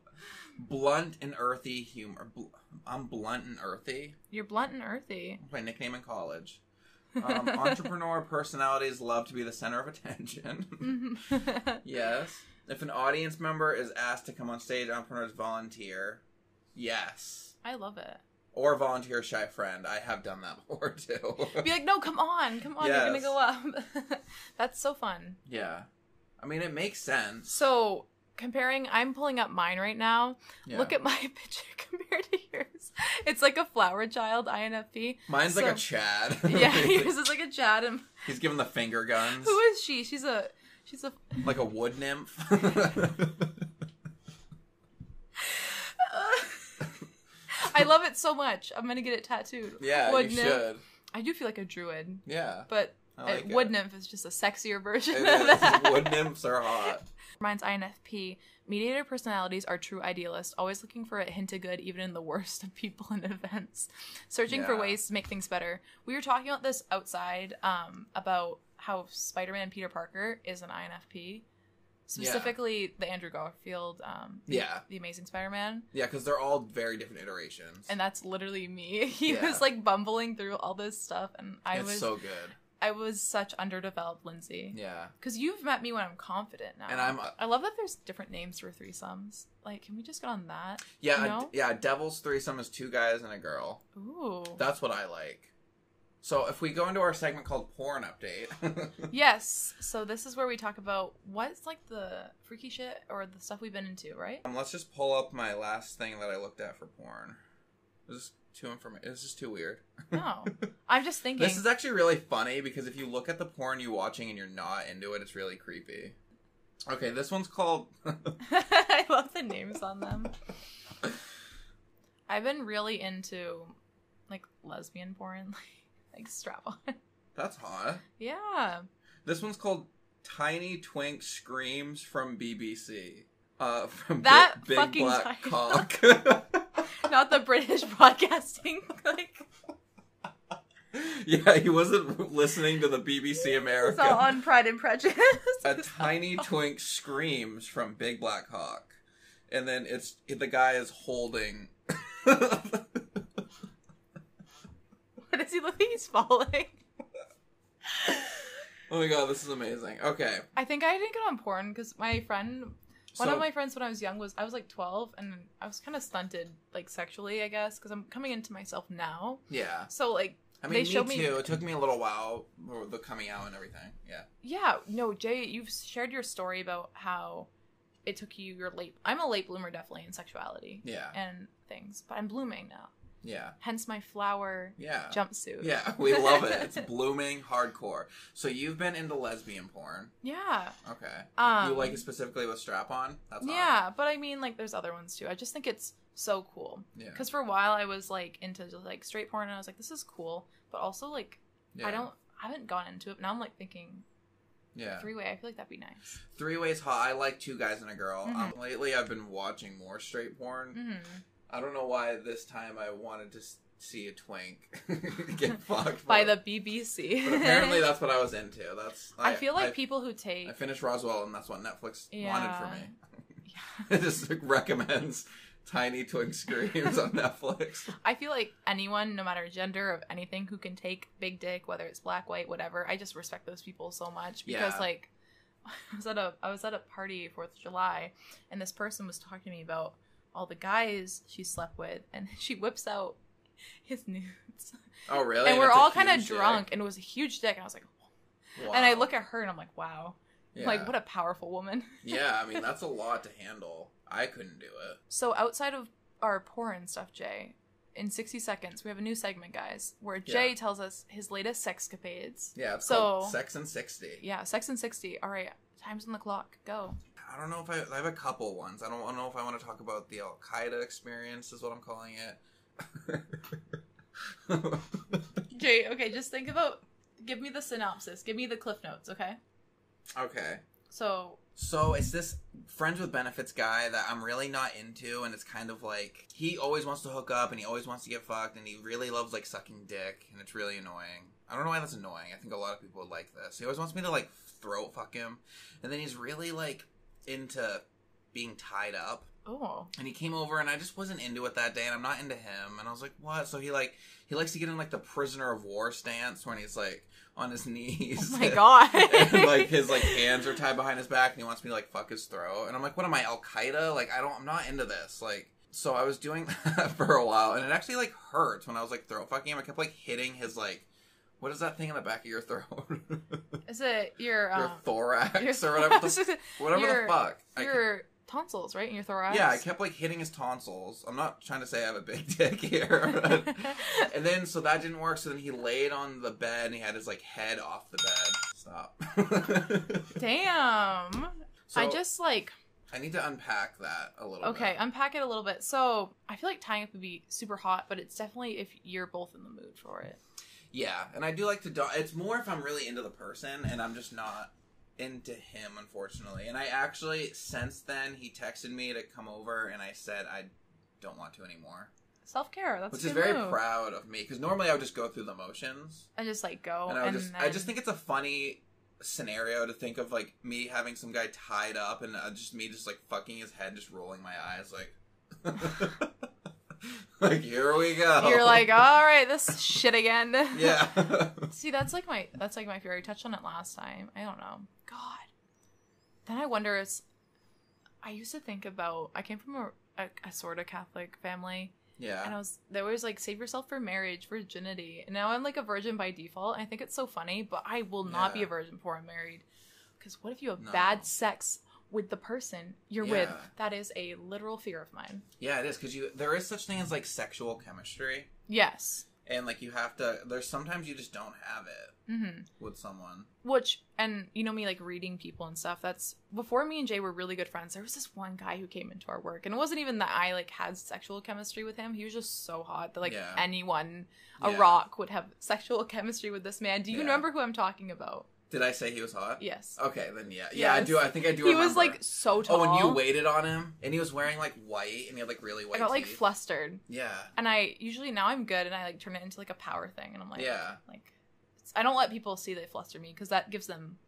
Blunt and earthy humor. Bl- I'm blunt and earthy. You're blunt and earthy. That's my nickname in college. Um, entrepreneur personalities love to be the center of attention. Yes. If an audience member is asked to come on stage, entrepreneurs volunteer. Yes. I love it. Or volunteer shy friend. I have done that before, too. Be like, no, come on. Come on. Yes. You're going to go up. That's so fun. Yeah. I mean, it makes sense. So... comparing, I'm pulling up mine right now. Yeah. Look at my picture compared to yours. It's like a flower child I N F P. Mine's so, like a Chad. Yeah, yours is like a Chad. And he's given the finger guns. Who is she? She's a, she's a... Like a wood nymph. I love it so much. I'm going to get it tattooed. Yeah, wood you nymph. Should. I do feel like a druid. Yeah. But like it, wood nymph is just a sexier version it of is. That. Wood nymphs are hot. Mine's I N F P. Mediator personalities are true idealists, always looking for a hint of good even in the worst of people and events. Searching yeah. for ways to make things better. We were talking about this outside um, about how Spider-Man and Peter Parker is an I N F P. Specifically, yeah. the Andrew Garfield, um, yeah, the Amazing Spider-Man. Yeah, because they're all very different iterations. And that's literally me. He yeah. was like bumbling through all this stuff, and I it's was so good. I was such underdeveloped, Lindsay. Yeah, because you've met me when I'm confident now, and I'm. Uh, I love that there's different names for threesomes. Like, can we just get on that? Yeah, you know? a, yeah. Devil's threesome is two guys and a girl. Ooh, that's what I like. So if we go into our segment called Porn Update. Yes. So this is where we talk about what's like the freaky shit or the stuff we've been into, right? Um, let's just pull up my last thing that I looked at for porn. This is too inform- This is too weird. No. I'm just thinking. This is actually really funny because if you look at the porn you're watching and you're not into it, it's really creepy. Okay, this one's called... I love the names on them. I've been really into like lesbian porn. Like strap on. That's hot. Yeah. This one's called Tiny Twink Screams from B B C. Uh, from that Big, big fucking Black title. Cock. Not the British broadcasting. Like. Yeah, he wasn't listening to the B B C America. It's all on Pride and Prejudice. A Tiny Twink Screams from Big Black Hawk, and then it's the guy is holding. Does he look like he's falling? Oh my god, this is amazing. Okay. I think I didn't get on porn because my friend, one so, of my friends when I was young was, I was like twelve and I was kind of stunted like sexually, I guess, because I'm coming into myself now. Yeah. So like, I mean, they showed me, me too. It took me a little while, the coming out and everything. Yeah. Yeah. No, Jay, you've shared your story about how it took you your late, I'm a late bloomer definitely in sexuality. Yeah. And things, but I'm blooming now. Yeah. Hence my flower yeah. jumpsuit. Yeah, we love it. It's blooming hardcore. So you've been into lesbian porn. Yeah. Okay. Um, you like it specifically with strap-on? That's yeah, awesome. But I mean, like, there's other ones, too. I just think it's so cool. Yeah. Because for a while, I was, like, into, like, straight porn, and I was like, this is cool. But also, like, yeah. I don't, I haven't gone into it. Now I'm, like, thinking... Yeah. Three-way, I feel like that'd be nice. Three-way's hot. I like two guys and a girl. Mm-hmm. Um, lately, I've been watching more straight porn. Mm-hmm. I don't know why this time I wanted to see a twink get fucked by the B B C. But apparently that's what I was into. That's I, I feel like I, people who take I finished Roswell and that's what Netflix yeah. wanted for me. Yeah. It just like, recommends Tiny Twink Screams on Netflix. I feel like anyone, no matter gender of anything, who can take big dick, whether it's black, white, whatever, I just respect those people so much because yeah. like I was at a I was at a party fourth of July and this person was talking to me about all the guys she slept with, and she whips out his nudes. Oh, really? And we're all kind of drunk, and it was a huge dick, and I was like, wow. And I look at her, and I'm like, wow. Yeah. Like, what a powerful woman. Yeah, I mean, that's a lot to handle. I couldn't do it. So outside of our porn stuff, Jay, in sixty seconds, we have a new segment, guys, where Jay yeah. tells us his latest sexcapades. Yeah, it's so, called Sex and sixty. Yeah, Sex and sixty. All right, time's on the clock. Go. I don't know if I, I have a couple ones. I don't, I don't know if I want to talk about the Al Qaeda experience, is what I'm calling it. Jay, okay, just think about. Give me the synopsis. Give me the cliff notes, okay? Okay. So. So it's this friends with benefits guy that I'm really not into, and it's kind of like he always wants to hook up and he always wants to get fucked, and he really loves like sucking dick, and it's really annoying. I don't know why that's annoying. I think a lot of people would like this. He always wants me to like throat fuck him, and then he's really like. Into being tied up. Oh. And he came over and I just wasn't into it that day and I'm not into him. And I was like, what? So he like, he likes to get in like the prisoner of war stance when he's like on his knees. Oh my and, God. And like his like hands are tied behind his back and he wants me to like fuck his throat. And I'm like, what am I, Al Qaeda? Like, I don't, I'm not into this. Like, so I was doing that for a while and it actually like hurts when I was like throat fucking him. I kept like hitting his like, what is that thing in the back of your throat? Is it your... Your um, thorax your or whatever the, whatever your, the fuck. Your tonsils, right? In your thorax? Yeah, I kept, like, hitting his tonsils. I'm not trying to say I have a big dick here. But... and then, so that didn't work. So then he laid on the bed and he had his, like, head off the bed. Stop. Damn. So, I just, like... I need to unpack that a little okay, bit. Okay, unpack it a little bit. So, I feel like tying up would be super hot, but it's definitely if you're both in the mood for it. Yeah, and I do like to... Do- it's more if I'm really into the person, and I'm just not into him, unfortunately. And I actually, since then, he texted me to come over, and I said I don't want to anymore. Self-care, that's Which is very move. proud of me, because normally I would just go through the motions. And just, like, go, and I would and just, then... I just think it's a funny... scenario to think of, like, me having some guy tied up and uh, just me just, like, fucking his head, just rolling my eyes, like, like, here we go. You're like, all right, this shit again. Yeah. See, that's like my, that's like my fear. I touched on it last time. I don't know. God. Then I wonder is, I used to think about, I came from a, a, a sort of Catholic family. Yeah. And I was, there was like, save yourself for marriage, virginity. And now I'm like a virgin by default. And I think it's so funny, but I will not yeah. be a virgin before I'm married. Because what if you have no. bad sex with the person you're yeah. with? That is a literal fear of mine. Yeah, it is. Because you there is such thing as like sexual chemistry. Yes. And like you have to, there's sometimes you just don't have it mm-hmm. with someone. Which, and you know me like reading people and stuff, that's, before me and Jay were really good friends, there was this one guy who came into our work. And it wasn't even that I like had sexual chemistry with him. He was just so hot that like yeah. anyone, a yeah. rock would have sexual chemistry with this man. Do you yeah. remember who I'm talking about? Did I say he was hot? Yes. Okay, then yeah. Yeah, yes. I do. I think I do he remember. He was, like, so tall. Oh, and you waited on him? And he was wearing, like, white, and he had, like, really white I got, teeth. Like, flustered. Yeah. And I, usually now I'm good, and I, like, turn it into, like, a power thing. And I'm like, yeah. like, I don't let people see they fluster me, because that gives them...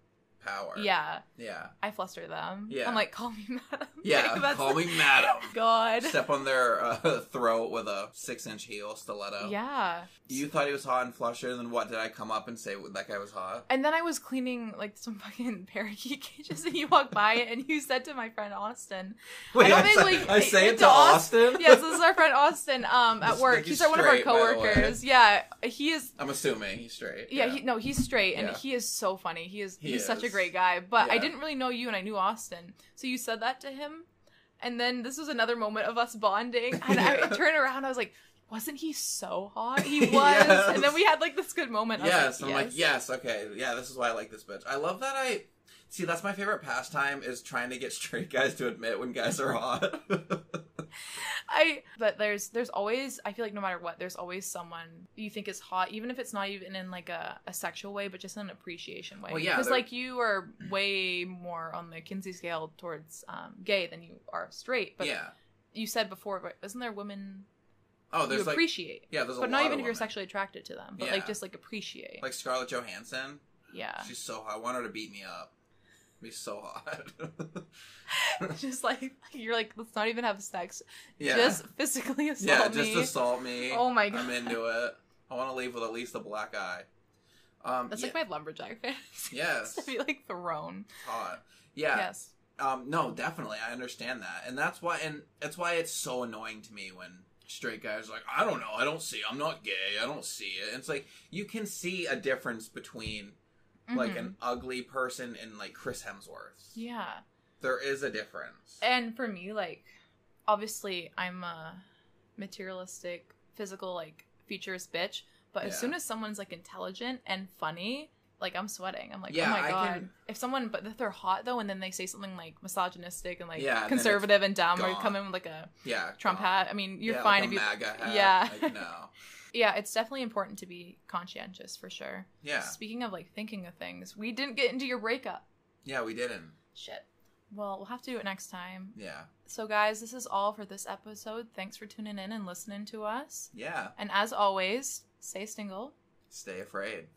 power. Yeah. Yeah. I fluster them. Yeah. I'm like, call me madam. Yeah, like, call me madam. God. Step on their uh, throat with a six-inch heel stiletto. Yeah. You thought he was hot and flustered, and then what? Did I come up and say that guy was hot? And then I was cleaning, like, some fucking parakeet cages, and you walked by, and you said to my friend Austin... Wait, I, don't I, think, say, like, I say it to Austin? Austin? Yes, this is our friend Austin um, at this work. He's straight, one of our coworkers. Yeah, he is... I'm assuming he's straight. Yeah, yeah. He, no, he's straight, and yeah. he is so funny. He is. He he's is. such a great guy, but yeah. I didn't really know you, and I knew Austin, so you said that to him, and then this was another moment of us bonding, and yeah. I turned around, I was like, wasn't he so hot? He was. Yes. And then we had like this good moment. Yes. Like, I'm yes. like, yes, okay, yeah, this is why I like this bitch. I love that. I see, that's my favorite pastime, is trying to get straight guys to admit when guys are hot. I but there's there's always, I feel like no matter what, there's always someone you think is hot, even if it's not even in like a, a sexual way, but just in an appreciation way. Well, yeah, because they're... like you are way more on the Kinsey scale towards um, gay than you are straight. But yeah. you said before, but isn't there women oh, there's you like, appreciate? Yeah, there's a but lot not even of if you're sexually attracted to them, but yeah. like just like appreciate. Like Scarlett Johansson. Yeah, she's so hot. I want her to beat me up. Be so hot. Just like, you're like, let's not even have sex. Yeah. Just physically assault yeah, me. Yeah, just assault me. Oh my god. I'm into it. I want to leave with at least a black eye. Um, That's yeah. like my lumberjack fantasy. Yes. To be like thrown. Hot. Yeah. Yes. Um, no, definitely. I understand that. And that's why, and that's why it's so annoying to me when straight guys are like, I don't know. I don't see. I'm not gay. I don't see it. And it's like, you can see a difference between like mm-hmm. an ugly person and like Chris Hemsworth. Yeah. There is a difference. And for me, like, obviously I'm a materialistic, physical, like, features bitch, but yeah. as soon as someone's like intelligent and funny, like, I'm sweating. I'm like, yeah, oh my god. Can... If someone, but if they're hot though, and then they say something like misogynistic and like yeah, conservative and, and dumb, gone. Or come in with like a yeah, Trump gone. hat. I mean, you're yeah, fine like if a you. MAGA hat. Yeah. Like, no. Yeah, it's definitely important to be conscientious, for sure. Yeah. Speaking of, like, thinking of things, we didn't get into your breakup. Yeah, we didn't. Shit. Well, we'll have to do it next time. Yeah. So, guys, this is all for this episode. Thanks for tuning in and listening to us. Yeah. And as always, stay single. Stay afraid.